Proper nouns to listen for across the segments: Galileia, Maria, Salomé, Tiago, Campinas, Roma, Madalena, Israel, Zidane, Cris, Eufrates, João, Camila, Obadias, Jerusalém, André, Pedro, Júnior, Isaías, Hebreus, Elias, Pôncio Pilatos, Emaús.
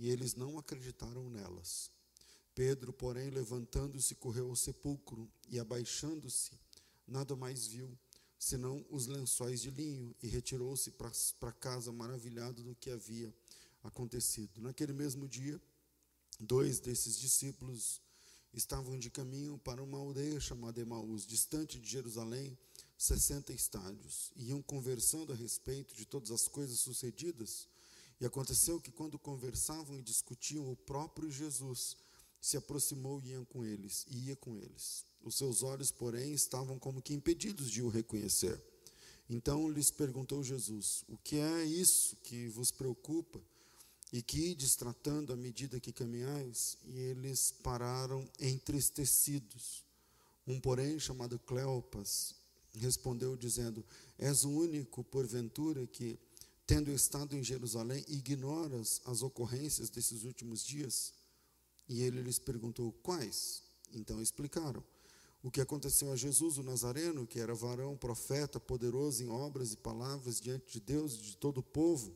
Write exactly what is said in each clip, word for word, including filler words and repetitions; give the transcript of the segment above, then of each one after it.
e eles não acreditaram nelas. Pedro, porém, levantando-se, correu ao sepulcro e, abaixando-se, nada mais viu, senão os lençóis de linho, e retirou-se para casa maravilhado do que havia acontecido. Naquele mesmo dia, dois desses discípulos estavam de caminho para uma aldeia chamada Emaús, distante de Jerusalém, sessenta estádios, e iam conversando a respeito de todas as coisas sucedidas. E aconteceu que, quando conversavam e discutiam, o próprio Jesus se aproximou e ia com eles, e ia com eles. Os seus olhos, porém, estavam como que impedidos de o reconhecer. Então lhes perguntou Jesus: o que é isso que vos preocupa e que ides tratando à medida que caminhais? E eles pararam entristecidos. Um, porém, chamado Cleopas, respondeu dizendo: és o único, porventura, que, tendo estado em Jerusalém, ignoras as ocorrências desses últimos dias? E ele lhes perguntou: quais? Então explicaram: o que aconteceu a Jesus, o Nazareno, que era varão, profeta, poderoso em obras e palavras diante de Deus e de todo o povo,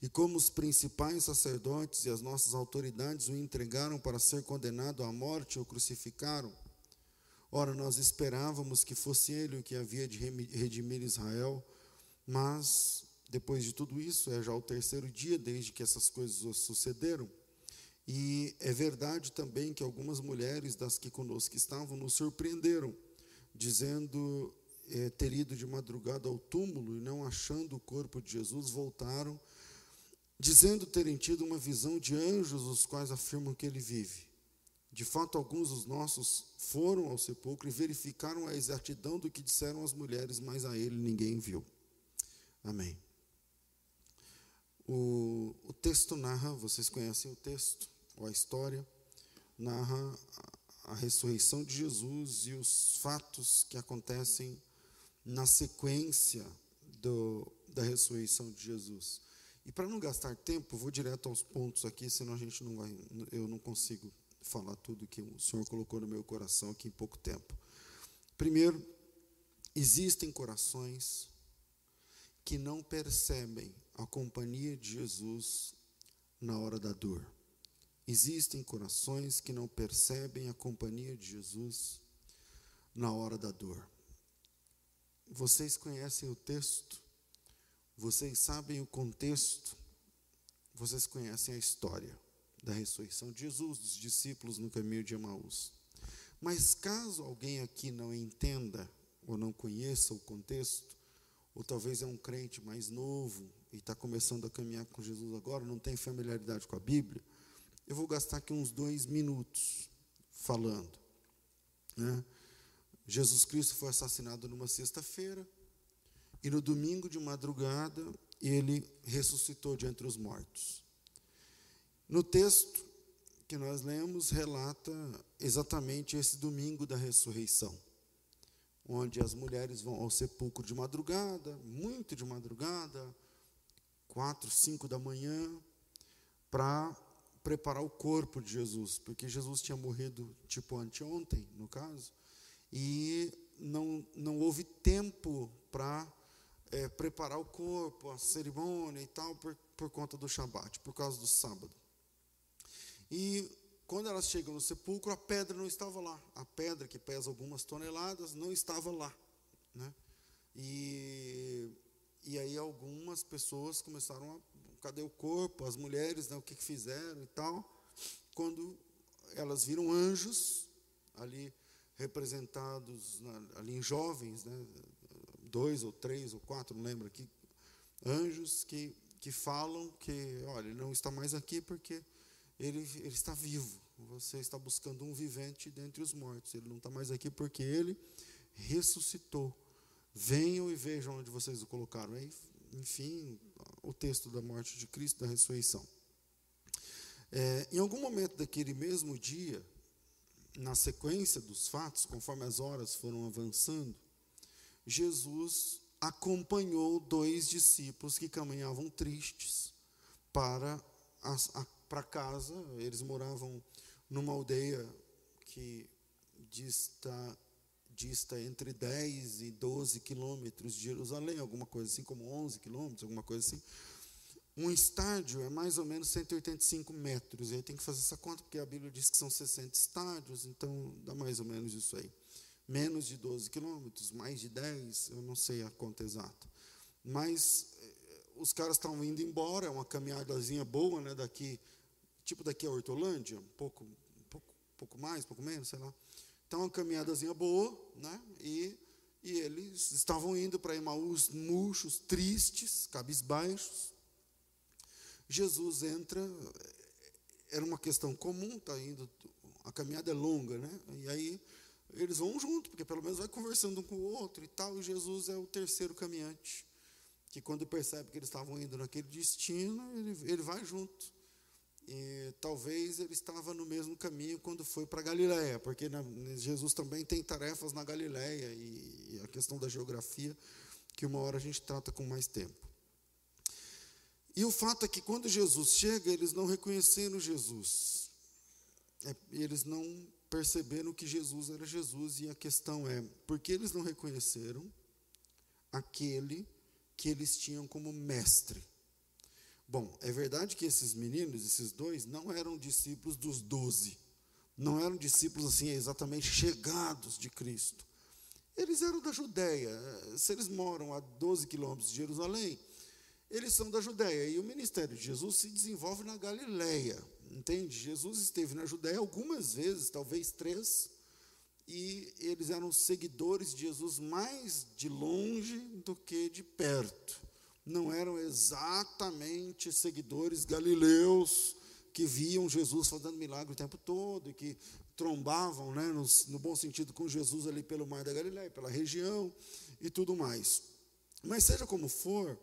e como os principais sacerdotes e as nossas autoridades o entregaram para ser condenado à morte e o crucificaram. Ora, nós esperávamos que fosse ele o que havia de redimir Israel, mas, depois de tudo isso, é já o terceiro dia desde que essas coisas sucederam. E é verdade também que algumas mulheres das que conosco estavam nos surpreenderam, dizendo é, ter ido de madrugada ao túmulo e, não achando o corpo de Jesus, voltaram, dizendo terem tido uma visão de anjos, os quais afirmam que ele vive. De fato, alguns dos nossos foram ao sepulcro e verificaram a exatidão do que disseram as mulheres, mas a ele ninguém viu. Amém. O, o texto narra, vocês conhecem o texto, ou a história, narra a, a ressurreição de Jesus e os fatos que acontecem na sequência do, da ressurreição de Jesus. E para não gastar tempo, vou direto aos pontos aqui, senão a gente não vai, eu não consigo falar tudo que o Senhor colocou no meu coração aqui em pouco tempo. Primeiro, existem corações que não percebem a companhia de Jesus na hora da dor. Existem corações que não percebem a companhia de Jesus na hora da dor. Vocês conhecem o texto, vocês sabem o contexto, vocês conhecem a história da ressurreição de Jesus, dos discípulos no caminho de Emaús. Mas caso alguém aqui não entenda ou não conheça o contexto, ou talvez é um crente mais novo e está começando a caminhar com Jesus agora, não tem familiaridade com a Bíblia, eu vou gastar aqui uns dois minutos falando, né? Jesus Cristo foi assassinado numa sexta-feira, e no domingo de madrugada ele ressuscitou de entre os mortos. No texto que nós lemos, relata exatamente esse domingo da ressurreição, onde as mulheres vão ao sepulcro de madrugada, muito de madrugada, quatro, cinco da manhã, para preparar o corpo de Jesus, porque Jesus tinha morrido tipo anteontem, no caso, e não, não houve tempo para é, preparar o corpo, a cerimônia e tal, por, por conta do Shabat, por causa do sábado. E quando elas chegam no sepulcro, a pedra não estava lá. A pedra, que pesa algumas toneladas, não estava lá, né? E, e aí algumas pessoas começaram a... cadê o corpo? As mulheres, né, o que, que fizeram e tal. Quando elas viram anjos ali representados, na, ali em jovens, né, dois ou três ou quatro, não lembro aqui, anjos que, que falam que, olha, ele não está mais aqui porque... Ele, ele está vivo, você está buscando um vivente dentre os mortos, ele não está mais aqui porque ele ressuscitou, venham e vejam onde vocês o colocaram. Enfim, o texto da morte de Cristo, da ressurreição. É, em algum momento daquele mesmo dia, na sequência dos fatos, conforme as horas foram avançando, Jesus acompanhou dois discípulos que caminhavam tristes para a, a para casa. Eles moravam numa aldeia que dista, dista entre dez e doze quilômetros de Jerusalém, alguma coisa assim, como onze quilômetros, alguma coisa assim. Um estádio é mais ou menos cento e oitenta e cinco metros. E aí tem que fazer essa conta, porque a Bíblia diz que são sessenta estádios, então dá mais ou menos isso aí. Menos de doze quilômetros, mais de dez, eu não sei a conta exata. Mas os caras estão indo embora, é uma caminhadazinha boa, né, daqui, tipo daqui a Hortolândia, um pouco, um pouco, um pouco mais, um pouco menos, sei lá. Então, uma caminhadazinha boa, né, e, e eles estavam indo para Emaús, murchos, tristes, cabisbaixos. Jesus entra, era uma questão comum, tá indo, a caminhada é longa, né? E aí eles vão junto, porque pelo menos vai conversando um com o outro e tal, e Jesus é o terceiro caminhante, que quando percebe que eles estavam indo naquele destino, ele, ele vai junto. E talvez ele estava no mesmo caminho quando foi para Galileia, porque na, Jesus também tem tarefas na Galileia, e, e a questão da geografia, que uma hora a gente trata com mais tempo. E o fato é que quando Jesus chega, eles não reconheceram Jesus. É, eles não perceberam que Jesus era Jesus. E a questão é, por que eles não reconheceram aquele que eles tinham como mestre? Bom, é verdade que esses meninos, esses dois, não eram discípulos dos doze. Não eram discípulos assim, exatamente chegados de Cristo. Eles eram da Judeia. Se eles moram a doze quilômetros de Jerusalém, eles são da Judeia, e o ministério de Jesus se desenvolve na Galileia, entende? Jesus esteve na Judeia algumas vezes, talvez três, e eles eram seguidores de Jesus mais de longe do que de perto. Não eram exatamente seguidores galileus que viam Jesus fazendo milagre o tempo todo, e que trombavam, né, no, no bom sentido, com Jesus ali pelo mar da Galileia, pela região e tudo mais. Mas seja como for,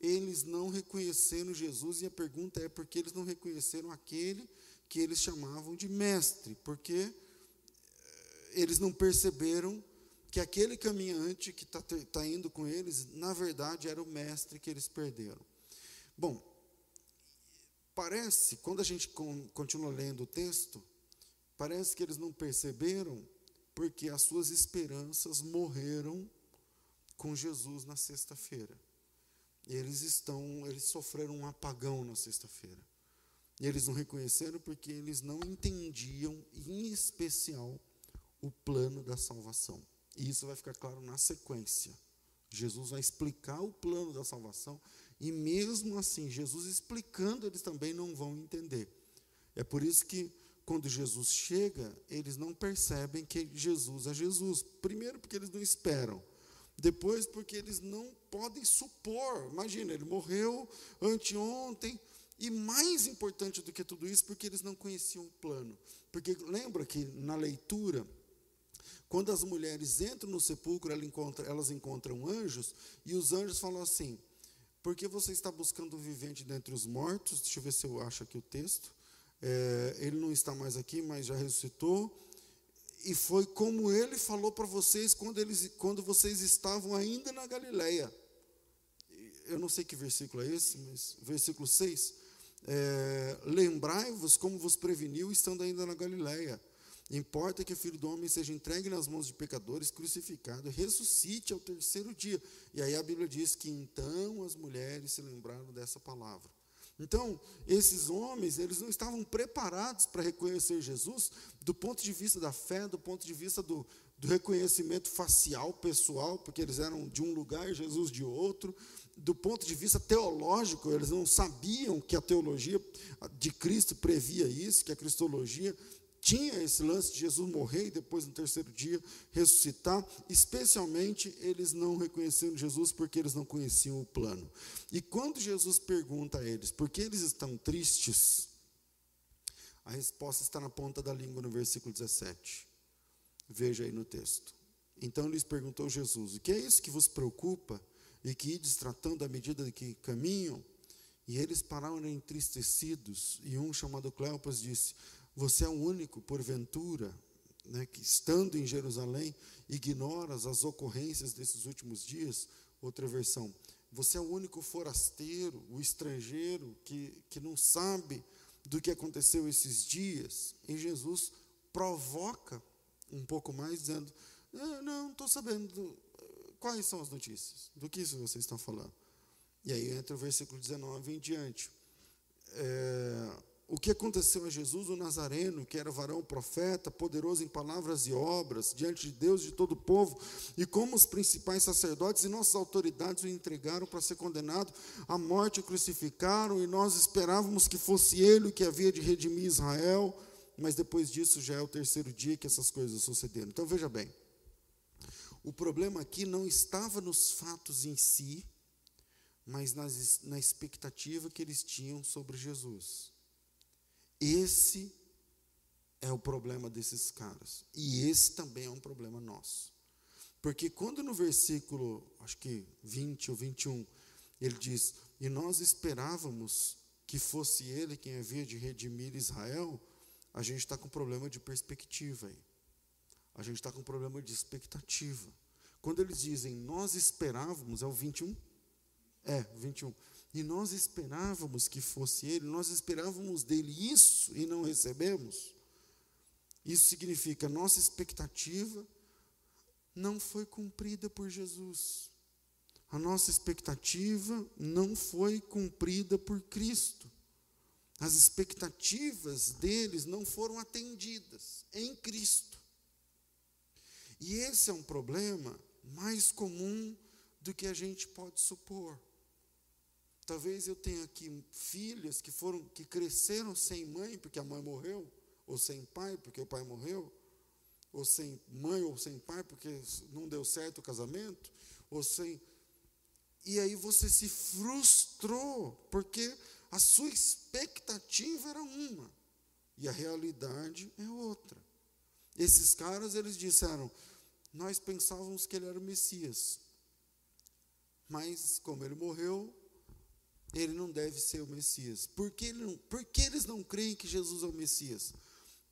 eles não reconheceram Jesus, e a pergunta é por que eles não reconheceram aquele que eles chamavam de mestre, porque eles não perceberam que aquele caminhante que está tá indo com eles, na verdade, era o mestre que eles perderam. Bom, parece, quando a gente continua lendo o texto, parece que eles não perceberam porque as suas esperanças morreram com Jesus na sexta-feira. Eles estão, eles sofreram um apagão na sexta-feira. E eles não reconheceram porque eles não entendiam, em especial, o plano da salvação. E isso vai ficar claro na sequência. Jesus vai explicar o plano da salvação, e mesmo assim, Jesus explicando, eles também não vão entender. É por isso que, quando Jesus chega, eles não percebem que Jesus é Jesus. Primeiro, porque eles não esperam. Depois, porque eles não podem supor. Imagina, ele morreu anteontem. E mais importante do que tudo isso, porque eles não conheciam o plano. Porque lembra que na leitura, quando as mulheres entram no sepulcro, elas encontram, elas encontram anjos. E os anjos falam assim: por que você está buscando um vivente dentre os mortos? Deixa eu ver se eu acho aqui o texto. É, ele não está mais aqui, mas já ressuscitou. E foi como ele falou para vocês quando, eles, quando vocês estavam ainda na Galileia. Eu não sei que versículo é esse, mas versículo seis. É, lembrai-vos como vos preveniu estando ainda na Galileia. Importa que o Filho do Homem seja entregue nas mãos de pecadores, crucificado, ressuscite ao terceiro dia. E aí a Bíblia diz que então as mulheres se lembraram dessa palavra. Então, esses homens, eles não estavam preparados para reconhecer Jesus do ponto de vista da fé, do ponto de vista do, do reconhecimento facial, pessoal, porque eles eram de um lugar, Jesus de outro. Do ponto de vista teológico, eles não sabiam que a teologia de Cristo previa isso, que a cristologia tinha esse lance de Jesus morrer e depois no terceiro dia ressuscitar. Especialmente eles não reconheceram Jesus porque eles não conheciam o plano. E quando Jesus pergunta a eles por que eles estão tristes, a resposta está na ponta da língua no versículo dezessete. Veja aí no texto. Então lhes perguntou Jesus: o que é isso que vos preocupa e que ides tratando à medida que caminham? E eles pararam entristecidos. E um chamado Cleopas disse: você é o único, porventura, né, que estando em Jerusalém, ignoras as ocorrências desses últimos dias? Outra versão: você é o único forasteiro, o estrangeiro, que, que não sabe do que aconteceu esses dias. E Jesus provoca um pouco mais, dizendo: não, não estou sabendo do, quais são as notícias, do que isso vocês estão falando. E aí entra o versículo dezenove em diante. É, o que aconteceu a Jesus, o Nazareno, que era varão profeta, poderoso em palavras e obras, diante de Deus e de todo o povo, e como os principais sacerdotes e nossas autoridades o entregaram para ser condenado à morte, o crucificaram, e nós esperávamos que fosse ele o que havia de redimir Israel, mas depois disso já é o terceiro dia que essas coisas sucederam. Então veja bem, o problema aqui não estava nos fatos em si, mas nas, na expectativa que eles tinham sobre Jesus. Esse é o problema desses caras. E esse também é um problema nosso. Porque quando no versículo, acho que vinte ou vinte e um, ele diz, e nós esperávamos que fosse ele quem havia de redimir Israel, a gente está com problema de perspectiva aí. A gente está com problema de expectativa. Quando eles dizem, nós esperávamos, é o vinte e um? É, vinte e um. E nós esperávamos que fosse ele, nós esperávamos dele isso e não recebemos. Isso significa, nossa expectativa não foi cumprida por Jesus. A nossa expectativa não foi cumprida por Cristo. As expectativas deles não foram atendidas em Cristo. E esse é um problema mais comum do que a gente pode supor. Talvez eu tenha aqui filhas que foram, que cresceram sem mãe porque a mãe morreu, ou sem pai porque o pai morreu, ou sem mãe ou sem pai porque não deu certo o casamento, ou sem... E aí você se frustrou porque a sua expectativa era uma e a realidade é outra. Esses caras, eles disseram, nós pensávamos que ele era o Messias, mas como ele morreu, ele não deve ser o Messias. Por que, ele não, por que eles não creem que Jesus é o Messias?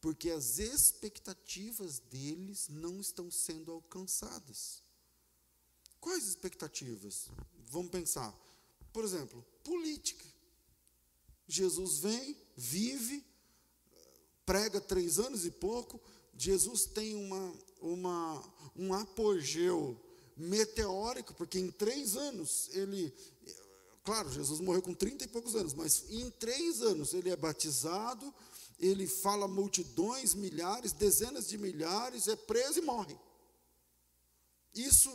Porque as expectativas deles não estão sendo alcançadas. Quais expectativas? Vamos pensar. Por exemplo, política. Jesus vem, vive, prega três anos e pouco. Jesus tem uma, uma, um apogeu meteórico, porque em três anos ele... Claro, Jesus morreu com trinta e poucos anos, mas em três anos ele é batizado, ele fala multidões, milhares, dezenas de milhares, é preso e morre. Isso,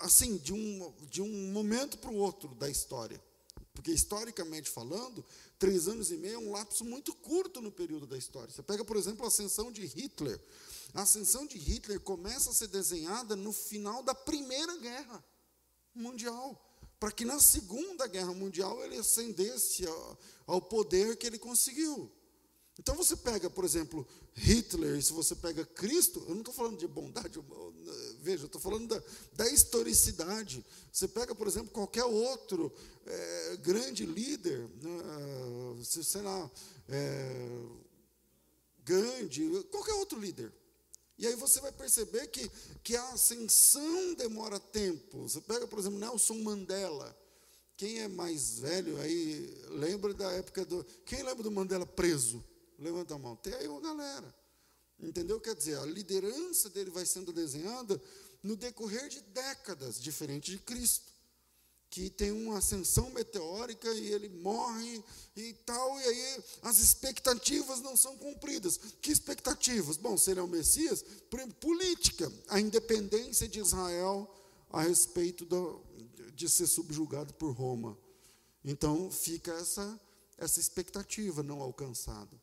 assim, de um, de um momento para o outro da história. Porque, historicamente falando, três anos e meio é um lapso muito curto no período da história. Você pega, por exemplo, a ascensão de Hitler. A ascensão de Hitler começa a ser desenhada no final da Primeira Guerra Mundial, para que na Segunda Guerra Mundial ele ascendesse ao poder que ele conseguiu. Então você pega, por exemplo, Hitler, se você pega Cristo, eu não estou falando de bondade, eu, veja, eu estou falando da, da historicidade. Você pega, por exemplo, qualquer outro é, grande líder, é, sei lá, é, Gandhi, qualquer outro líder. E aí você vai perceber que, que a ascensão demora tempo. Você pega, por exemplo, Nelson Mandela. Quem é mais velho aí, lembra da época do... Quem lembra do Mandela preso? Levanta a mão. Tem aí uma galera. Entendeu? Quer dizer, a liderança dele vai sendo desenhada no decorrer de décadas, diferente de Cristo, que tem uma ascensão meteórica e ele morre e tal, e aí as expectativas não são cumpridas. Que expectativas? Bom, se ele é o Messias, por exemplo, política, a independência de Israel a respeito do, de ser subjugado por Roma. Então, fica essa, essa expectativa não alcançada.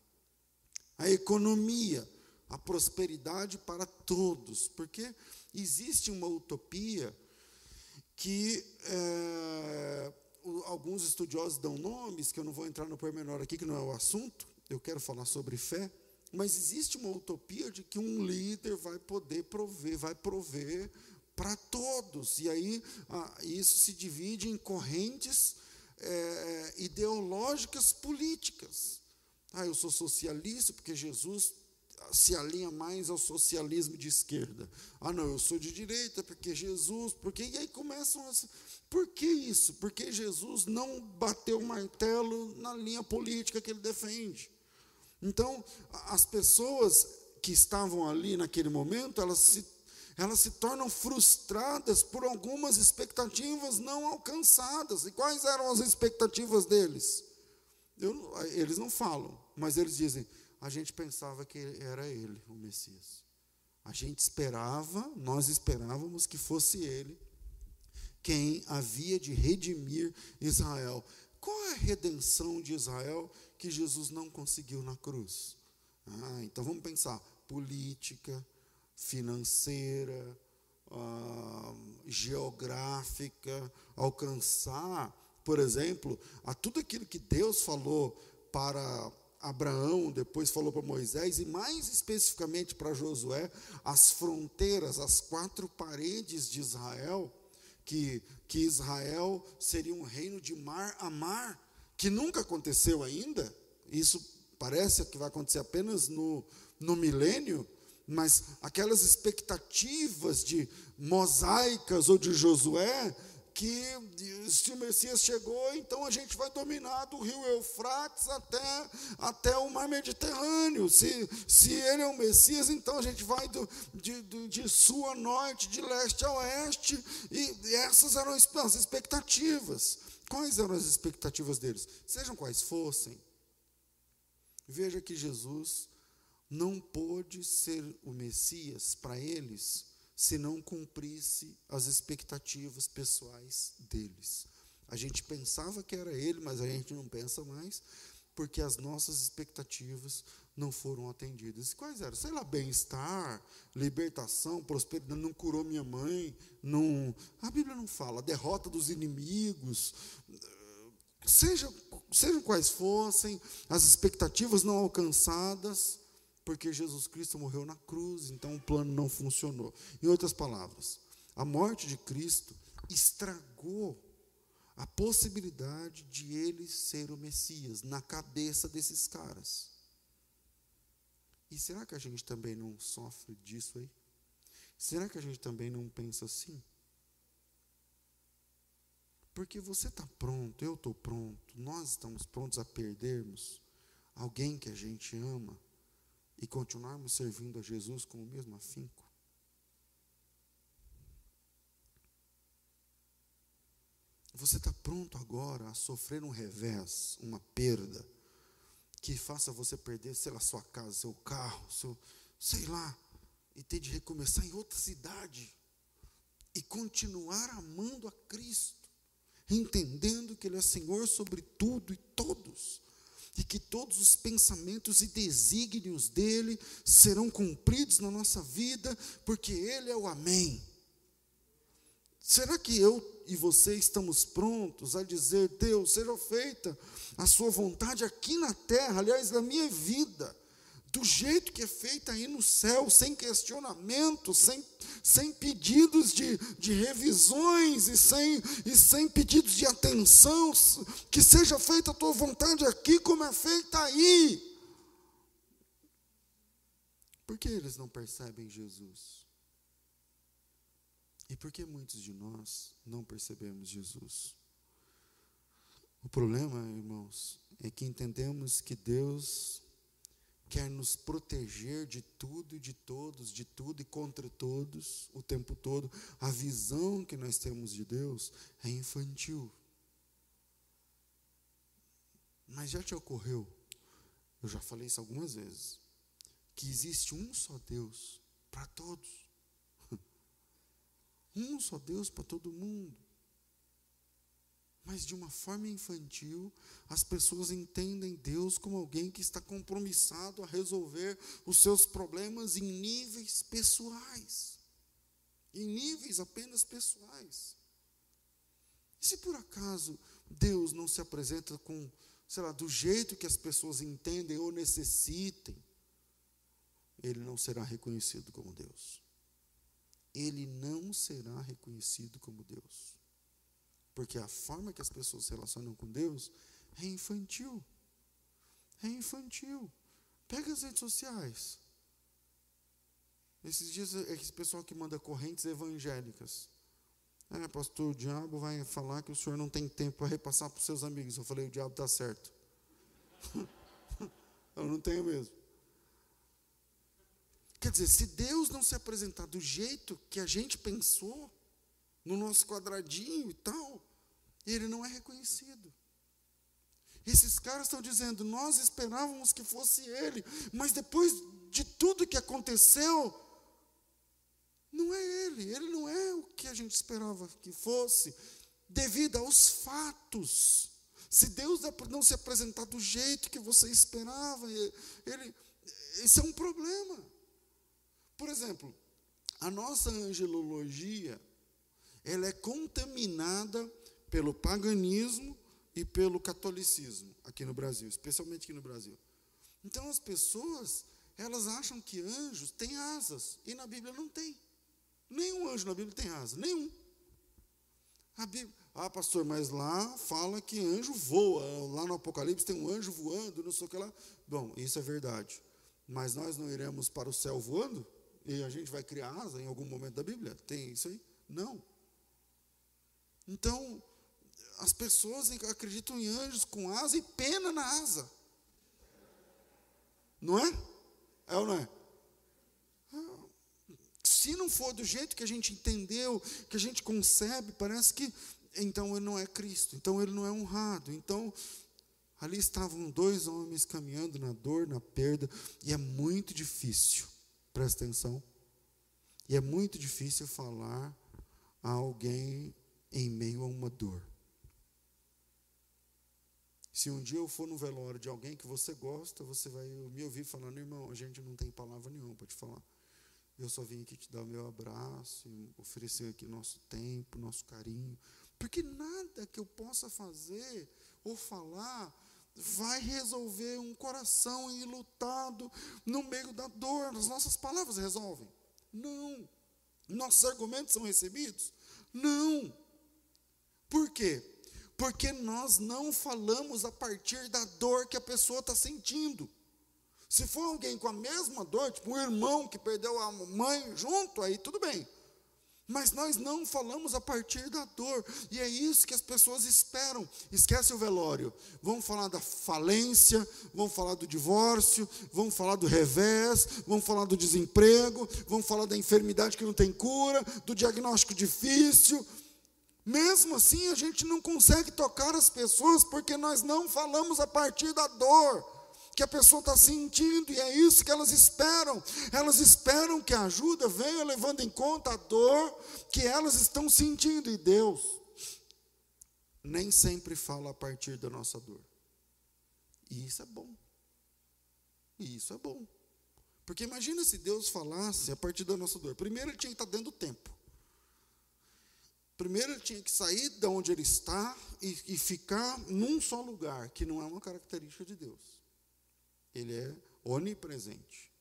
A economia, a prosperidade para todos, porque existe uma utopia que é, alguns estudiosos dão nomes, que eu não vou entrar no pormenor aqui, que não é o assunto, eu quero falar sobre fé, mas existe uma utopia de que um líder vai poder prover, vai prover para todos, e aí a, isso se divide em correntes é, ideológicas políticas. Ah, eu sou socialista porque Jesus se alinha mais ao socialismo de esquerda. Ah, não, eu sou de direita, porque Jesus... Porque, e aí começam as... Por que isso? Porque Jesus não bateu o martelo na linha política que ele defende. Então, as pessoas que estavam ali naquele momento, elas se, elas se tornam frustradas por algumas expectativas não alcançadas. E quais eram as expectativas deles? Eu, eles não falam, mas eles dizem, a gente pensava que era ele, o Messias. A gente esperava, nós esperávamos que fosse ele quem havia de redimir Israel. Qual é a redenção de Israel que Jesus não conseguiu na cruz? Ah, então vamos pensar, política, financeira, ah, geográfica, alcançar, por exemplo, a tudo aquilo que Deus falou para Abraão, depois falou para Moisés, e mais especificamente para Josué, as fronteiras, as quatro paredes de Israel, que, que Israel seria um reino de mar a mar, que nunca aconteceu ainda. Isso parece que vai acontecer apenas no, no milênio, mas aquelas expectativas de mosaicas ou de Josué, que se o Messias chegou, então a gente vai dominar do rio Eufrates até, até o mar Mediterrâneo. Se, se ele é o Messias, então a gente vai do, de, de, de sul a norte, de leste a oeste. E, e essas eram as expectativas. Quais eram as expectativas deles? Sejam quais fossem. Veja que Jesus não pôde ser o Messias para eles, se não cumprisse as expectativas pessoais deles. A gente pensava que era ele, mas a gente não pensa mais, porque as nossas expectativas não foram atendidas. Quais eram? Sei lá, bem-estar, libertação, prosperidade, não curou minha mãe, não, a Bíblia não fala, derrota dos inimigos, seja, sejam quais fossem, as expectativas não alcançadas, porque Jesus Cristo morreu na cruz, então o plano não funcionou. Em outras palavras, a morte de Cristo estragou a possibilidade de ele ser o Messias na cabeça desses caras. E será que a gente também não sofre disso aí? Será que a gente também não pensa assim? Porque você está pronto, eu estou pronto, nós estamos prontos a perdermos alguém que a gente ama e continuarmos servindo a Jesus com o mesmo afinco? Você está pronto agora a sofrer um revés, uma perda, que faça você perder, sei lá, sua casa, seu carro, seu, sei lá, e ter de recomeçar em outra cidade, e continuar amando a Cristo, entendendo que Ele é Senhor sobre tudo e todos, e que todos os pensamentos e desígnios dEle serão cumpridos na nossa vida, porque Ele é o amém. Será que eu e você estamos prontos a dizer, Deus, seja feita a sua vontade aqui na terra, aliás, na minha vida, do jeito que é feita aí no céu, sem questionamento, sem, sem pedidos de, de revisões e sem, e sem pedidos de atenção, que seja feita a tua vontade aqui como é feita aí. Por que eles não percebem Jesus? E por que muitos de nós não percebemos Jesus? O problema, irmãos, é que entendemos que Deus quer nos proteger de tudo e de todos, de tudo e contra todos, o tempo todo. A visão que nós temos de Deus é infantil. Mas já te ocorreu, eu já falei isso algumas vezes, que existe um só Deus para todos. Um só Deus para todo mundo. Mas de uma forma infantil, as pessoas entendem Deus como alguém que está compromissado a resolver os seus problemas em níveis pessoais. Em níveis apenas pessoais. E se por acaso Deus não se apresenta com, sei lá, do jeito que as pessoas entendem ou necessitem, ele não será reconhecido como Deus. Ele não será reconhecido como Deus. Porque a forma que as pessoas se relacionam com Deus é infantil. É infantil. Pega as redes sociais. Esses dias, esse pessoal que manda correntes evangélicas. É, pastor, o diabo vai falar que o senhor não tem tempo para repassar para os seus amigos. Eu falei, o diabo está certo. Eu não tenho mesmo. Quer dizer, se Deus não se apresentar do jeito que a gente pensou, no nosso quadradinho e tal, ele não é reconhecido. Esses caras estão dizendo, nós esperávamos que fosse ele, mas depois de tudo que aconteceu, não é ele, ele não é o que a gente esperava que fosse, devido aos fatos. Se Deus não se apresentar do jeito que você esperava, ele, isso é um problema. Por exemplo, a nossa angelologia, ela é contaminada pelo paganismo e pelo catolicismo, aqui no Brasil, especialmente aqui no Brasil. Então, as pessoas, elas acham que anjos têm asas, e na Bíblia não tem. Nenhum anjo na Bíblia tem asa, nenhum. A Bíblia, ah, pastor, mas lá fala que anjo voa, lá no Apocalipse tem um anjo voando, não sei o que lá. Bom, isso é verdade, mas nós não iremos para o céu voando? E a gente vai criar asa em algum momento da Bíblia? Tem isso aí? Não. Então, as pessoas acreditam em anjos com asa e pena na asa. Não é? É ou não é? Se não for do jeito que a gente entendeu, que a gente concebe, parece que, então ele não é Cristo, então ele não é honrado. Então, ali estavam dois homens caminhando na dor, na perda, e é muito difícil, presta atenção, e é muito difícil falar a alguém em meio a uma dor. Se um dia eu for no velório de alguém que você gosta, você vai me ouvir falando, irmão, a gente não tem palavra nenhuma para te falar. Eu só vim aqui te dar o meu abraço, oferecer aqui nosso tempo, nosso carinho, porque nada que eu possa fazer ou falar vai resolver um coração enlutado no meio da dor. As nossas palavras resolvem? Não. Nossos argumentos são recebidos? Não. Por quê? Porque nós não falamos a partir da dor que a pessoa está sentindo. Se for alguém com a mesma dor, tipo um irmão que perdeu a mãe junto, aí tudo bem. Mas nós não falamos a partir da dor. E é isso que as pessoas esperam. Esquece o velório. Vão falar da falência, vão falar do divórcio, vão falar do revés, vão falar do desemprego, vão falar da enfermidade que não tem cura, do diagnóstico difícil. Mesmo assim, a gente não consegue tocar as pessoas porque nós não falamos a partir da dor que a pessoa está sentindo, e é isso que elas esperam. Elas esperam que a ajuda venha levando em conta a dor que elas estão sentindo, e Deus nem sempre fala a partir da nossa dor, e isso é bom, e isso é bom, porque imagina se Deus falasse a partir da nossa dor. Primeiro ele tinha que estar dentro do tempo, primeiro ele tinha que sair de onde ele está, e, e ficar num só lugar, que não é uma característica de Deus. Ele é onipresente.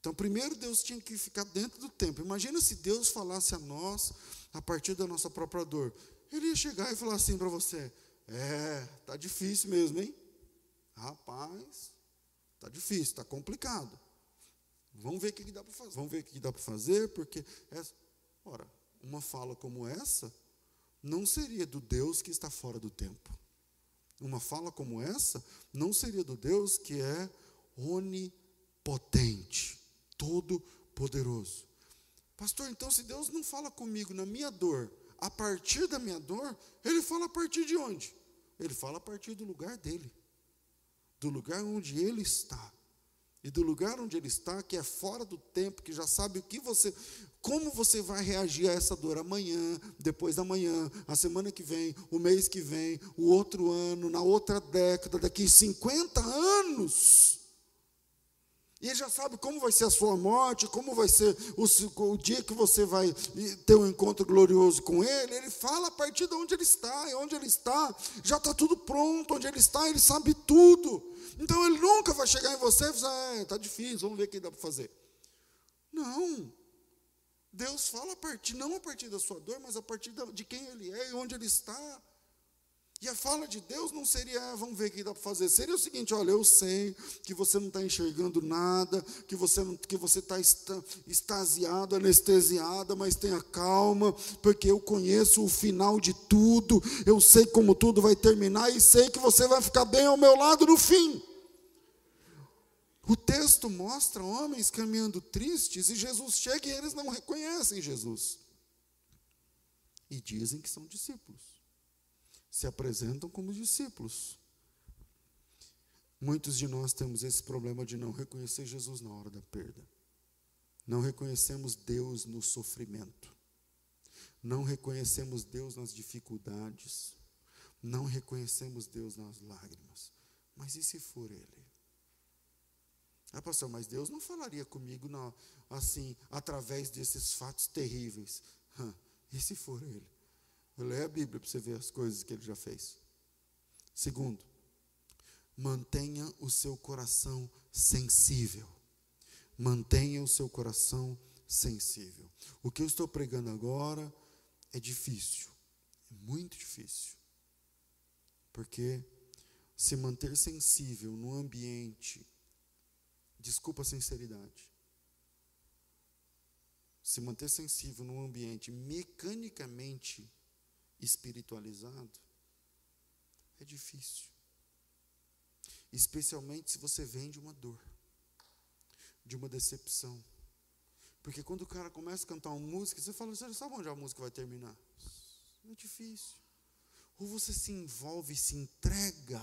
Então, primeiro Deus tinha que ficar dentro do tempo. Imagina se Deus falasse a nós a partir da nossa própria dor. Ele ia chegar e falar assim para você, é, tá difícil mesmo, hein? Rapaz, tá difícil, tá complicado. Vamos ver o que dá para fazer. Vamos ver o que dá para fazer, porque essa... Ora, uma fala como essa não seria do Deus que está fora do tempo. Uma fala como essa não seria do Deus que é onipotente, todo-poderoso. Pastor, então se Deus não fala comigo na minha dor, a partir da minha dor, ele fala a partir de onde? Ele fala a partir do lugar dele, do lugar onde ele está. E do lugar onde ele está, que é fora do tempo, que já sabe o que você, como você vai reagir a essa dor amanhã, depois da manhã, a semana que vem, o mês que vem, o outro ano, na outra década, daqui cinquenta anos. E ele já sabe como vai ser a sua morte, como vai ser o, o dia que você vai ter um encontro glorioso com ele. Ele fala a partir de onde ele está, e onde ele está já está tudo pronto, onde ele está ele sabe tudo. Então ele nunca vai chegar em você e dizer, é, está difícil, vamos ver o que dá para fazer. Não. Deus fala a partir, não a partir da sua dor, mas a partir de quem ele é e onde ele está. E a fala de Deus não seria, ah, vamos ver o que dá para fazer. Seria o seguinte, olha, eu sei que você não está enxergando nada, que você não, que você está extasiado, anestesiada, mas tenha calma, porque eu conheço o final de tudo, eu sei como tudo vai terminar e sei que você vai ficar bem ao meu lado no fim. O texto texto mostra homens caminhando tristes e Jesus chega e eles não reconhecem Jesus. E dizem que são discípulos. Se apresentam como discípulos. Muitos de nós temos esse problema de não reconhecer Jesus na hora da perda. Não reconhecemos Deus no sofrimento. Não reconhecemos Deus nas dificuldades. Não reconhecemos Deus nas lágrimas. Mas e se for Ele? Ah, pastor, mas Deus não falaria comigo não, assim, através desses fatos terríveis. Hã, e se for Ele? Eu leio a Bíblia para você ver as coisas que Ele já fez. Segundo, mantenha o seu coração sensível. Mantenha o seu coração sensível. O que eu estou pregando agora é difícil, é muito difícil. Porque se manter sensível no ambiente, desculpa a sinceridade, se manter sensível num ambiente mecanicamente espiritualizado é difícil. Especialmente se você vem de uma dor, de uma decepção. Porque quando o cara começa a cantar uma música, você fala, você sabe onde a música vai terminar? É difícil. Ou você se envolve, se entrega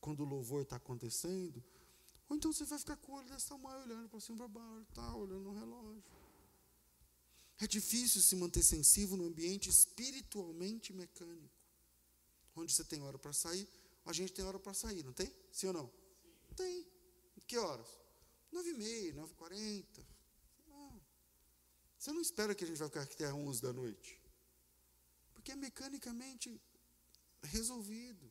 quando o louvor está acontecendo, ou então você vai ficar com o olho desse tamanho, olhando para cima, para baixo, tá, olhando no relógio. É difícil se manter sensível num ambiente espiritualmente mecânico, onde você tem hora para sair. A gente tem hora para sair, não tem? Sim ou não? Sim. Tem. Que horas? Nove e meia, nove e quarenta. Você não espera que a gente vai ficar aqui até onze da noite. Porque é mecanicamente resolvido.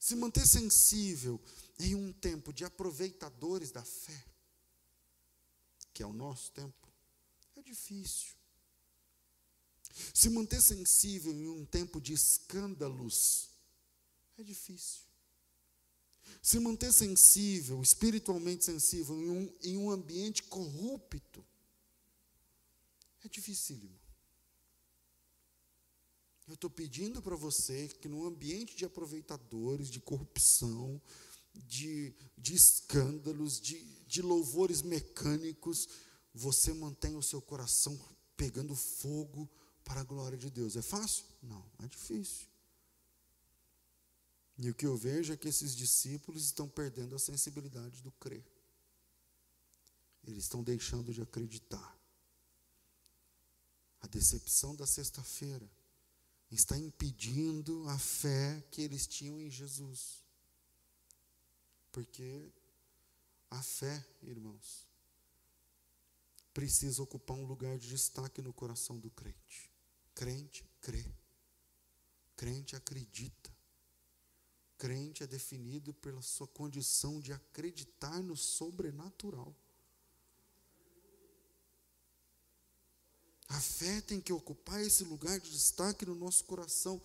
Se manter sensível em um tempo de aproveitadores da fé, que é o nosso tempo, é difícil. Se manter sensível em um tempo de escândalos, é difícil. Se manter sensível, espiritualmente sensível, em um, em um ambiente corrupto, é dificílimo. Eu estou pedindo para você que num ambiente de aproveitadores, de corrupção, de, de escândalos, de, de louvores mecânicos, você mantenha o seu coração pegando fogo para a glória de Deus. É fácil? Não, é difícil. E o que eu vejo é que esses discípulos estão perdendo a sensibilidade do crer. Eles estão deixando de acreditar. A decepção da sexta-feira está impedindo a fé que eles tinham em Jesus. Porque a fé, irmãos, precisa ocupar um lugar de destaque no coração do crente. Crente crê. Crente acredita. Crente é definido pela sua condição de acreditar no sobrenatural. A fé tem que ocupar esse lugar de destaque no nosso coração,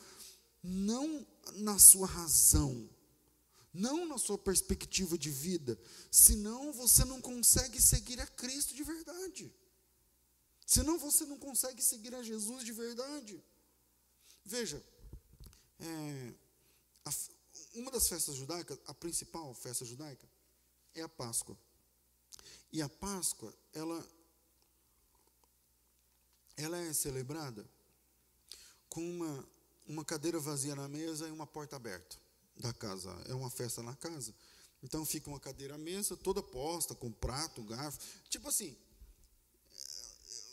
não na sua razão, não na sua perspectiva de vida, senão você não consegue seguir a Cristo de verdade, senão você não consegue seguir a Jesus de verdade. Veja, é, a fé, uma das festas judaicas, a principal festa judaica, é a Páscoa. E a Páscoa, ela, ela é celebrada com uma, uma cadeira vazia na mesa e uma porta aberta da casa. É uma festa na casa. Então, fica uma cadeira à mesa, toda posta, com prato, garfo. Tipo assim,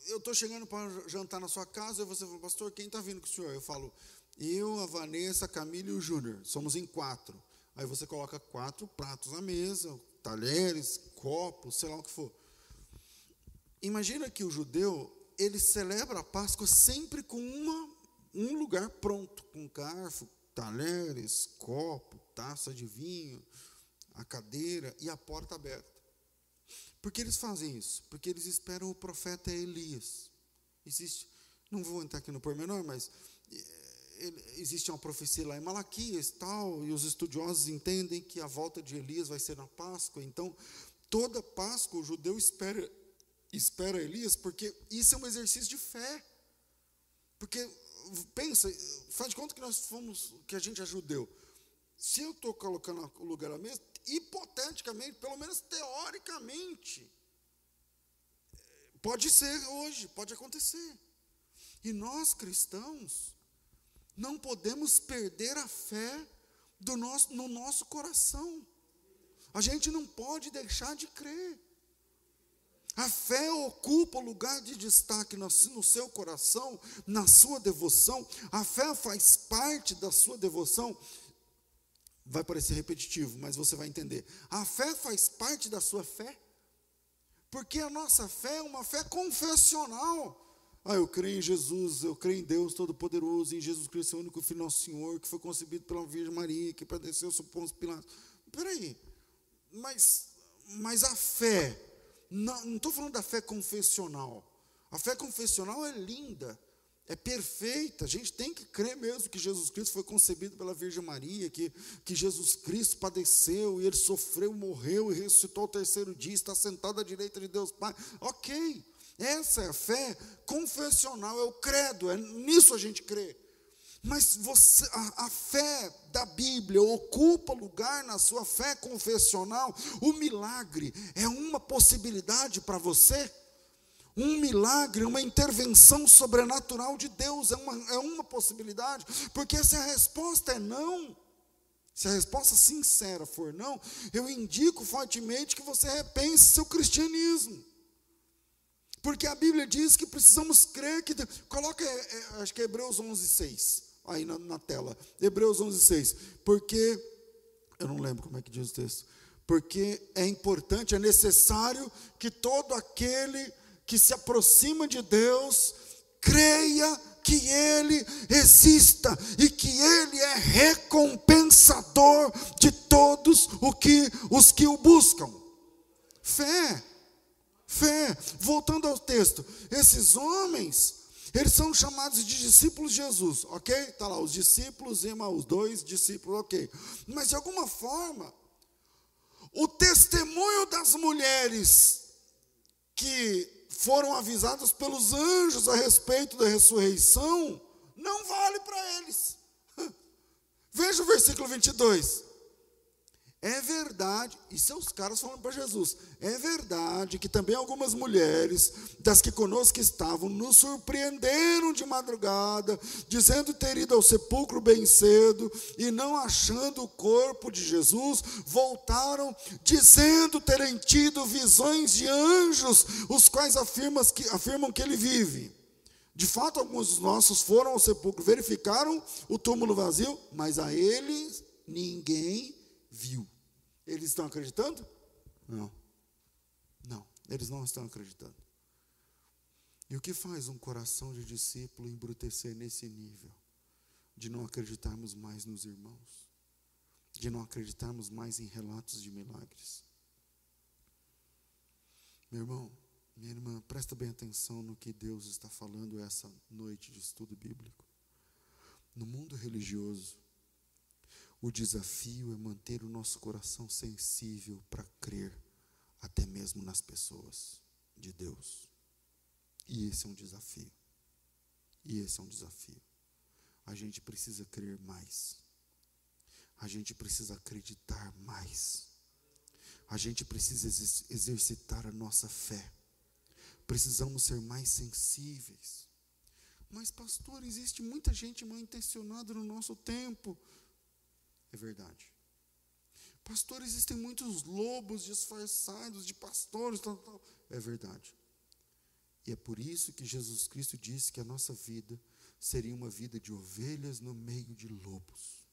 eu estou chegando para jantar na sua casa e você fala, pastor, quem está vindo com o senhor? Eu falo... Eu, a Vanessa, a Camila e o Júnior. Somos em quatro. Aí você coloca quatro pratos na mesa, talheres, copos, sei lá o que for. Imagina que o judeu, ele celebra a Páscoa sempre com uma, um lugar pronto, com garfo, talheres, copo, taça de vinho, a cadeira e a porta aberta. Por que eles fazem isso? Porque eles esperam o profeta Elias. Existe, não vou entrar aqui no pormenor, mas... existe uma profecia lá em Malaquias tal, e os estudiosos entendem que a volta de Elias vai ser na Páscoa. Então, toda Páscoa o judeu espera, espera Elias, porque isso é um exercício de fé. Porque, pensa, faz de conta que nós fomos, que a gente é judeu. se eu estou colocando o lugar à mesa, hipoteticamente, pelo menos teoricamente, pode ser hoje, pode acontecer. E nós, cristãos, não podemos perder a fé do nosso, no nosso coração. A gente não pode deixar de crer. A fé ocupa o lugar de destaque no, no seu coração, na sua devoção. A fé faz parte da sua devoção. Vai parecer repetitivo, mas você vai entender. A fé faz parte da sua fé, porque a nossa fé é uma fé confessional. Ah, eu creio em Jesus, eu creio em Deus Todo-Poderoso, em Jesus Cristo, seu único Filho, nosso Senhor, que foi concebido pela Virgem Maria, que padeceu sob Pôncio Pilatos. Espera aí, mas, mas a fé, não estou falando da fé confessional. A fé confessional é linda, é perfeita. A gente tem que crer mesmo que Jesus Cristo foi concebido pela Virgem Maria, que, que Jesus Cristo padeceu, e ele sofreu, morreu e ressuscitou ao terceiro dia, está sentado à direita de Deus Pai. Ok, essa é a fé confessional, é o credo, é nisso a gente crê. Mas você, a, a fé da Bíblia ocupa lugar na sua fé confessional. O milagre é uma possibilidade para você. Um milagre, uma intervenção sobrenatural de Deus é uma, é uma possibilidade, porque se a resposta é não, se a resposta sincera for não, eu indico fortemente que você repense seu cristianismo, porque a Bíblia diz que precisamos crer que Deus, coloca, é, acho que é Hebreus onze, seis, aí na, na tela, Hebreus onze, seis, porque, eu não lembro como é que diz o texto, porque é importante, é necessário que todo aquele que se aproxima de Deus creia que Ele exista e que Ele é recompensador de todos o que, os que o buscam. Fé, fé. Voltando ao texto, esses homens, eles são chamados de discípulos de Jesus, ok? Está lá, os discípulos, Emaús, os dois discípulos, ok. Mas de alguma forma, o testemunho das mulheres que foram avisados pelos anjos a respeito da ressurreição, não vale para eles. Veja o versículo vinte e dois. É verdade, e seus caras falando para Jesus, é verdade que também algumas mulheres, das que conosco estavam, nos surpreenderam de madrugada, dizendo ter ido ao sepulcro bem cedo, e não achando o corpo de Jesus, voltaram dizendo terem tido visões de anjos, os quais afirmam que, afirmam que ele vive. De fato, alguns dos nossos foram ao sepulcro, verificaram o túmulo vazio, mas a eles ninguém viu. Eles estão acreditando? Não. Não, eles não estão acreditando. E o que faz um coração de discípulo embrutecer nesse nível? De não acreditarmos mais nos irmãos. De não acreditarmos mais em relatos de milagres. Meu irmão, minha irmã, presta bem atenção no que Deus está falando essa noite de estudo bíblico. No mundo religioso, o desafio é manter o nosso coração sensível para crer até mesmo nas pessoas de Deus. E esse é um desafio. E esse é um desafio. A gente precisa crer mais. A gente precisa acreditar mais. A gente precisa exercitar a nossa fé. Precisamos ser mais sensíveis. Mas, pastor, existe muita gente mal intencionada no nosso tempo. É verdade. Pastor, existem muitos lobos disfarçados de pastores. Tal, tal. É verdade. E é por isso que Jesus Cristo disse que a nossa vida seria uma vida de ovelhas no meio de lobos.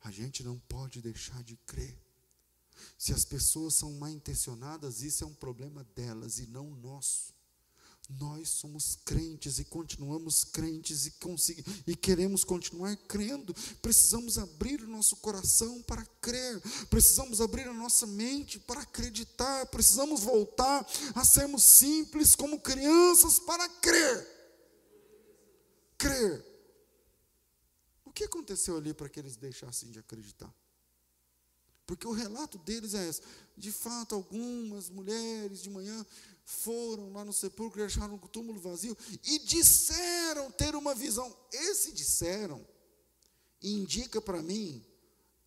A gente não pode deixar de crer. Se as pessoas são mal intencionadas, isso é um problema delas e não nosso. Nós somos crentes e continuamos crentes e, consegui- e queremos continuar crendo. Precisamos abrir o nosso coração para crer. Precisamos abrir a nossa mente para acreditar. Precisamos voltar a sermos simples como crianças para crer. Crer. O que aconteceu ali para que eles deixassem de acreditar? Porque o relato deles é esse. De fato, algumas mulheres de manhã foram lá no sepulcro e acharam o túmulo vazio e disseram ter uma visão. Esse disseram indica para mim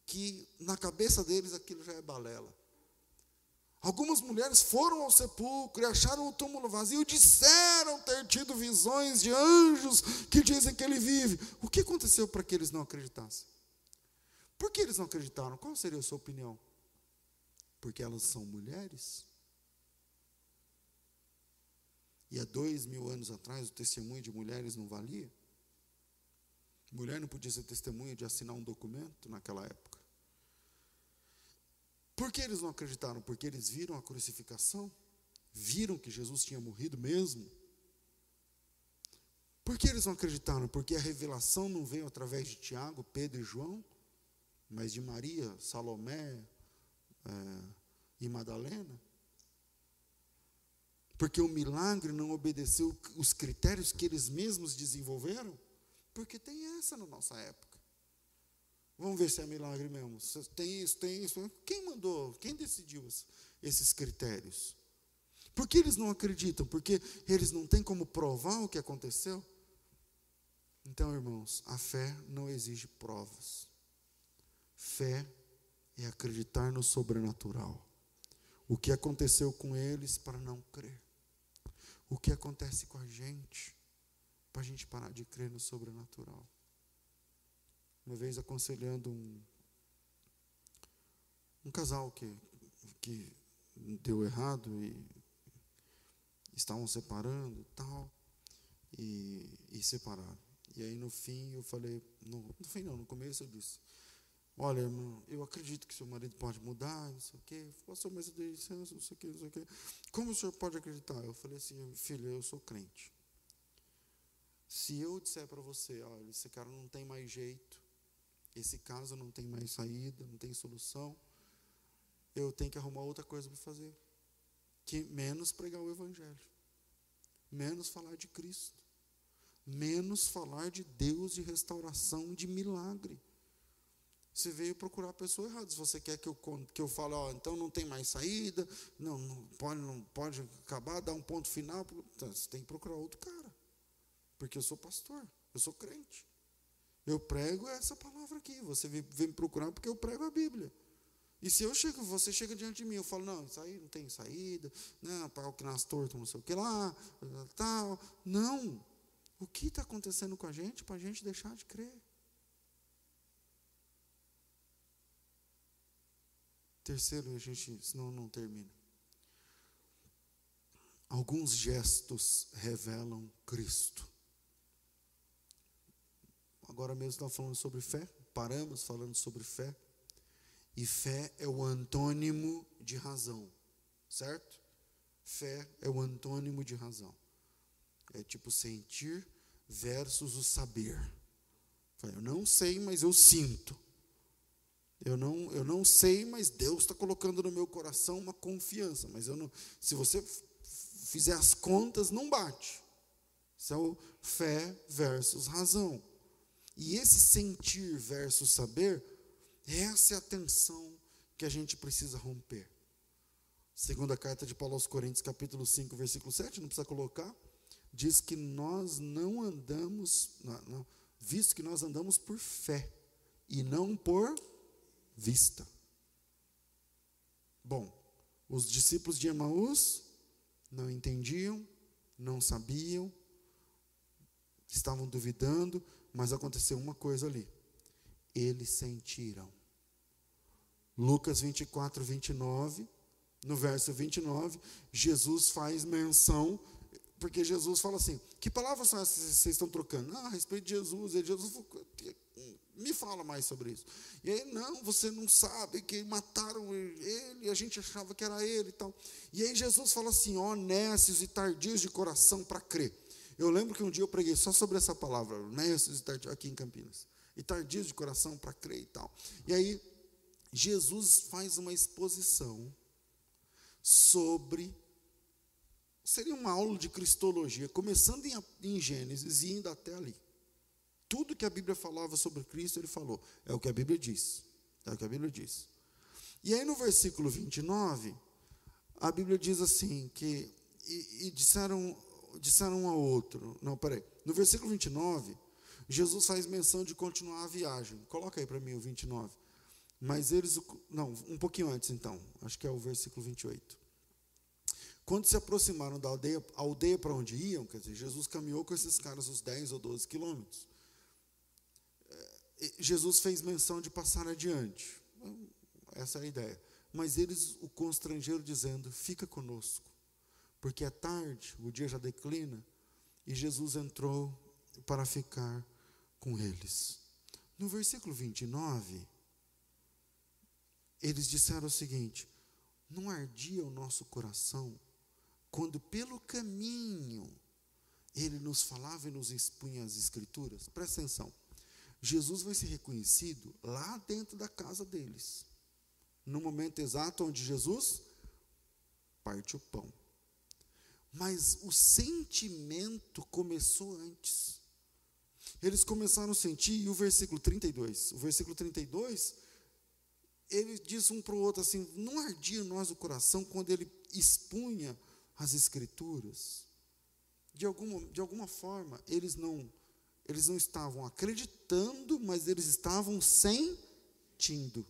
que na cabeça deles aquilo já é balela. Algumas mulheres foram ao sepulcro e acharam o túmulo vazio e disseram ter tido visões de anjos que dizem que ele vive. O que aconteceu para que eles não acreditassem? Por que eles não acreditaram? Qual seria a sua opinião? Porque elas são mulheres. E há dois mil anos atrás o testemunho de mulheres não valia? Mulher não podia ser testemunha de assinar um documento naquela época. Por que eles não acreditaram? Porque eles viram a crucificação, viram que Jesus tinha morrido mesmo. Por que eles não acreditaram? Porque a revelação não veio através de Tiago, Pedro e João, mas de Maria, Salomé é, e Madalena. Porque o milagre não obedeceu os critérios que eles mesmos desenvolveram. Porque tem essa na nossa época. Vamos ver se é milagre mesmo. Tem isso, tem isso. Quem mandou? Quem decidiu esses critérios? Por que eles não acreditam? Porque eles não têm como provar o que aconteceu? Então, irmãos, a fé não exige provas. Fé é acreditar no sobrenatural. O que aconteceu com eles para não crer? O que acontece com a gente? Para a gente parar de crer no sobrenatural. Uma vez aconselhando um, um casal que, que deu errado e estavam separando e tal, e, e separaram. E aí no fim eu falei, no, no fim não, no começo eu disse, olha, irmão, eu acredito que seu marido pode mudar, não sei o quê. Passou mais de licença, não sei o quê, não sei o quê. Como o senhor pode acreditar? Eu falei assim, filho, eu sou crente. Se eu disser para você, olha, esse cara não tem mais jeito, esse caso não tem mais saída, não tem solução, eu tenho que arrumar outra coisa para fazer, que menos pregar o evangelho, menos falar de Cristo, menos falar de Deus, de restauração, de milagre. Você veio procurar a pessoa errada. Se você quer que eu, que eu fale, ó, então não tem mais saída, não, não, pode, não pode acabar, dar um ponto final, você tem que procurar outro cara. Porque eu sou pastor, eu sou crente. Eu prego essa palavra aqui. Você vem me procurar porque eu prego a Bíblia. E se eu chego, você chega diante de mim, eu falo, não, isso aí não tem saída, não, pau que nas tortas, não sei o que lá, tal. Não. O que está acontecendo com a gente para a gente deixar de crer? Terceiro, a gente, senão não termina. Alguns gestos revelam Cristo. Agora mesmo estamos falando sobre fé, paramos falando sobre fé, e fé é o antônimo de razão, certo? Fé é o antônimo de razão, é tipo sentir versus o saber. Eu não sei, mas eu sinto. Eu não, eu não sei, mas Deus está colocando no meu coração uma confiança, mas eu não, se você fizer as contas, não bate. Isso é o fé versus razão. E esse sentir versus saber, essa é a tensão que a gente precisa romper. Segunda carta de Paulo aos Coríntios, capítulo cinco, versículo sete, não precisa colocar, diz que nós não andamos, não, não, visto que nós andamos por fé e não por vista. Bom, os discípulos de Emaús não entendiam, não sabiam, estavam duvidando, mas aconteceu uma coisa ali. Eles sentiram. Lucas vinte e quatro, vinte e nove, no verso vinte e nove, Jesus faz menção, porque Jesus fala assim, que palavras são essas que vocês estão trocando? Ah, a respeito de Jesus, e Jesus me fala mais sobre isso. E aí, não, você não sabe que mataram ele, a gente achava que era ele e tal. E aí Jesus fala assim, ó, nécios e tardios de coração para crer. Eu lembro que um dia eu preguei só sobre essa palavra, nécios e tardios, aqui em Campinas. E tardios de coração para crer e tal. E aí, Jesus faz uma exposição sobre... Seria uma aula de cristologia, começando em, em Gênesis e indo até ali. Tudo que a Bíblia falava sobre Cristo, ele falou. É o que a Bíblia diz. É o que a Bíblia diz. E aí, no versículo vinte e nove, a Bíblia diz assim, que... E, e disseram... Disseram um ao outro, não, peraí, no versículo vinte e nove, Jesus faz menção de continuar a viagem, coloca aí para mim o vinte e nove, Mas eles, não, um pouquinho antes então, acho que é o versículo vinte e oito. Quando se aproximaram da aldeia, a aldeia para onde iam, quer dizer, Jesus caminhou com esses caras uns dez ou doze quilômetros. Jesus fez menção de passar adiante, essa é a ideia. Mas eles o constrangeram dizendo, fica conosco, porque é tarde, o dia já declina, e Jesus entrou para ficar com eles. No versículo vinte e nove... eles disseram o seguinte, não ardia o nosso coração quando pelo caminho ele nos falava e nos expunha as escrituras? Presta atenção, Jesus vai ser reconhecido lá dentro da casa deles, no momento exato onde Jesus parte o pão. Mas o sentimento começou antes. Eles começaram a sentir, e o versículo trinta e dois, o versículo trinta e dois... ele diz um para o outro assim, não ardia nós o coração quando ele expunha as escrituras. De alguma, de alguma forma, eles não, eles não estavam acreditando, mas eles estavam sentindo.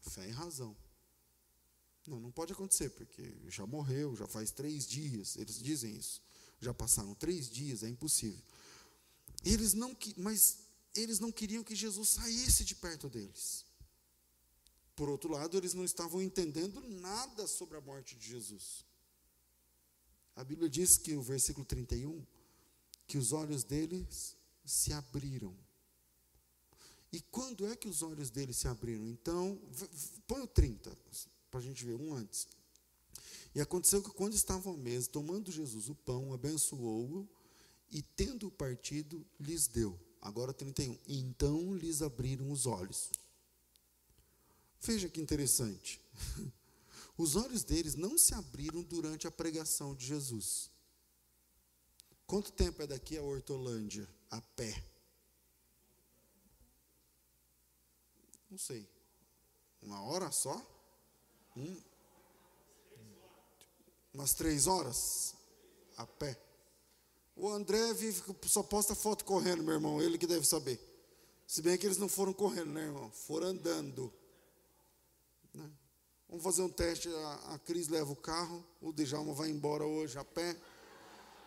Fé e razão. Não, não pode acontecer, porque já morreu, já faz três dias, eles dizem isso. Já passaram três dias, é impossível. Eles não, mas... eles não queriam que Jesus saísse de perto deles. Por outro lado, eles não estavam entendendo nada sobre a morte de Jesus. A Bíblia diz que, o versículo trinta e um, que os olhos deles se abriram. E quando é que os olhos deles se abriram? Então, põe o trinta, para a gente ver um antes. E aconteceu que quando estavam à mesa, tomando Jesus o pão, abençoou-o, e tendo-o partido, lhes deu. Agora trinta e um, então lhes abriram os olhos. Veja que interessante. Os olhos deles não se abriram durante a pregação de Jesus. Quanto tempo é daqui a Hortolândia, a pé? Não sei. Uma hora só? Hum? Umas três horas? A pé. O André vive, só posta foto correndo, meu irmão, ele que deve saber. Se bem que eles não foram correndo, né, irmão? Foram andando, né? Vamos fazer um teste, a, a Cris leva o carro, o Djalma vai embora hoje a pé.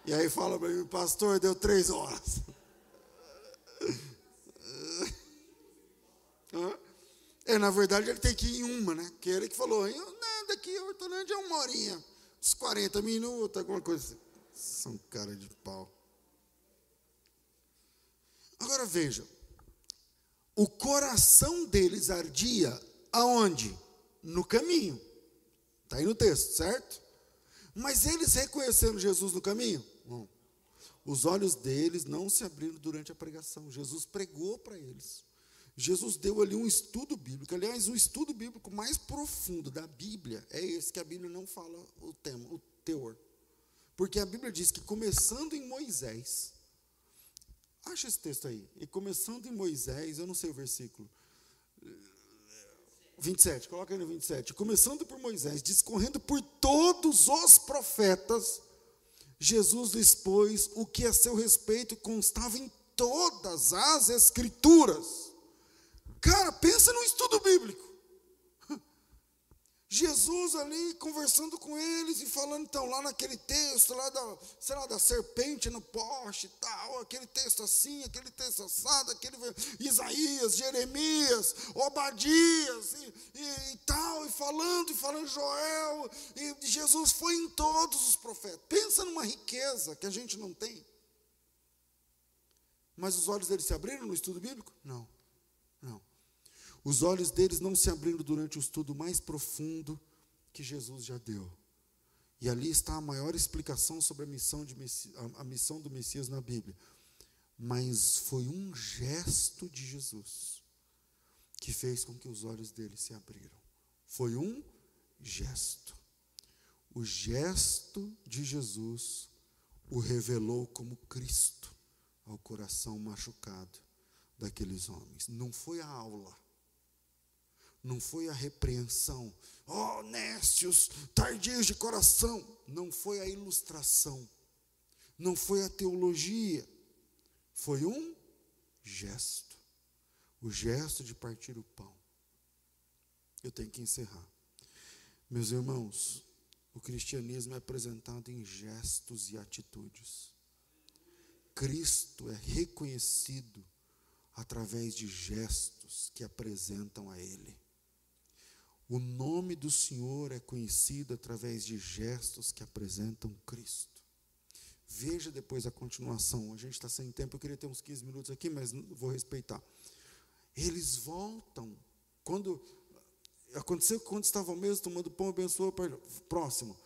E aí fala para mim, pastor, deu três horas. É, na verdade ele tem que ir em uma, né? Que ele que falou, não, daqui a Hortolândia é uma horinha, uns quarenta minutos, alguma coisa assim. São cara de pau. Agora veja, o coração deles ardia aonde? No caminho. Está aí no texto, certo? Mas eles reconheceram Jesus no caminho? Bom, os olhos deles não se abriram durante a pregação. Jesus pregou para eles. Jesus deu ali um estudo bíblico. Aliás, o estudo bíblico mais profundo da Bíblia é esse, que a Bíblia não fala o tema, o teor. Porque a Bíblia diz que começando em Moisés, acha esse texto aí, e começando em Moisés, eu não sei o versículo, vinte e sete, coloca aí no vinte e sete, começando por Moisés, discorrendo por todos os profetas, Jesus expôs o que a seu respeito constava em todas as escrituras. Cara, pensa num estudo bíblico. Jesus ali conversando com eles e falando, então, lá naquele texto, lá da, sei lá, da serpente no poste e tal, aquele texto assim, aquele texto assado, aquele Isaías, Jeremias, Obadias e, e, e tal, e falando, e falando Joel, e Jesus foi em todos os profetas. Pensa numa riqueza que a gente não tem. Mas os olhos deles se abriram no estudo bíblico? Não, não. Os olhos deles não se abriram durante o estudo mais profundo que Jesus já deu. E ali está a maior explicação sobre a missão, de Messias, a missão do Messias na Bíblia. Mas foi um gesto de Jesus que fez com que os olhos deles se abriram. Foi um gesto. O gesto de Jesus o revelou como Cristo ao coração machucado daqueles homens. Não foi a aula. Não foi a repreensão. Ó, nécios, tardios de coração. Não foi a ilustração. Não foi a teologia. Foi um gesto. O o gesto de partir o pão. Eu tenho que encerrar. Meus irmãos, o cristianismo é apresentado em gestos e atitudes. Cristo é reconhecido através de gestos que apresentam a Ele. O nome do Senhor é conhecido através de gestos que apresentam Cristo. Veja depois a continuação. A gente está sem tempo, eu queria ter uns quinze minutos aqui, mas vou respeitar. Eles voltam. Quando aconteceu, quando estavam mesmo tomando pão, abençoou o próximo.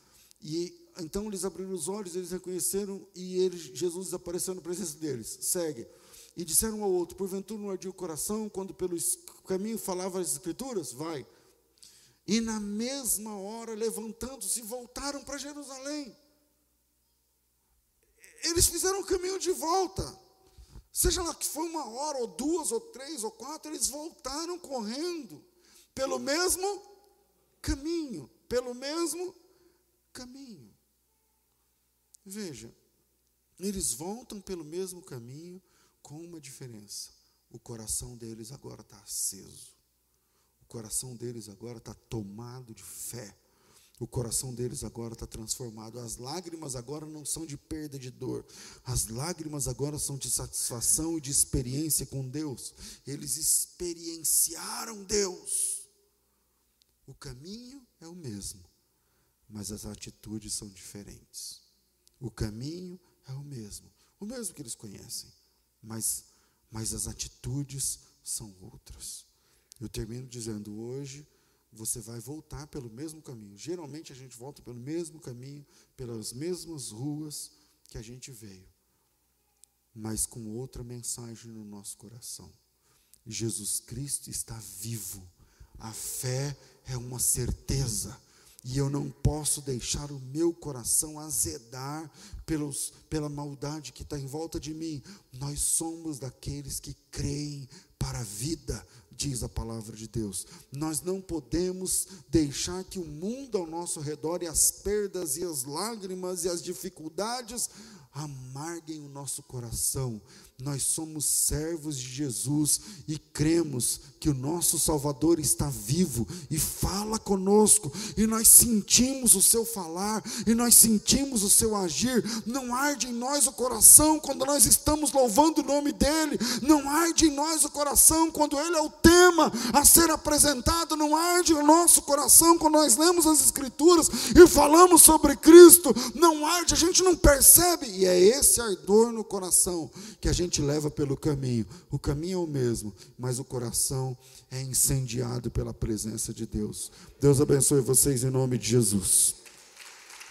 E então eles abriram os olhos, eles reconheceram, e eles, Jesus apareceu na presença deles. Segue. E disseram um ao outro: porventura não ardia o coração quando pelo caminho falava as Escrituras? Vai. E na mesma hora, levantando-se, voltaram para Jerusalém. Eles fizeram o caminho de volta. Seja lá que foi uma hora, ou duas, ou três, ou quatro, eles voltaram correndo pelo mesmo caminho. Pelo mesmo caminho. Veja, eles voltam pelo mesmo caminho, com uma diferença: o coração deles agora está aceso, o coração deles agora está tomado de fé, o coração deles agora está transformado. As lágrimas agora não são de perda de dor, as lágrimas agora são de satisfação e de experiência com Deus. Eles experienciaram Deus. O caminho é o mesmo, mas as atitudes são diferentes. O caminho é o mesmo, o mesmo que eles conhecem, Mas, mas as atitudes são outras. Eu termino dizendo: hoje você vai voltar pelo mesmo caminho. Geralmente a gente volta pelo mesmo caminho, pelas mesmas ruas que a gente veio, mas com outra mensagem no nosso coração. Jesus Cristo está vivo. A fé é uma certeza, e eu não posso deixar o meu coração azedar pelos, pela maldade que está em volta de mim. Nós somos daqueles que creem para a vida, diz a palavra de Deus. Nós não podemos deixar que o mundo ao nosso redor, e as perdas, e as lágrimas, e as dificuldades, amarguem o nosso coração. Nós somos servos de Jesus e cremos que o nosso Salvador está vivo e fala conosco, e nós sentimos o seu falar, e nós sentimos o seu agir. Não arde em nós o coração quando nós estamos louvando o nome dEle? Não arde em nós o coração quando Ele é o tema a ser apresentado? Não arde o nosso coração quando nós lemos as Escrituras e falamos sobre Cristo? Não arde, a gente não percebe, e é esse ardor no coração que a gente A gente leva pelo caminho. O caminho é o mesmo, mas o coração é incendiado pela presença de Deus. Deus abençoe vocês em nome de Jesus.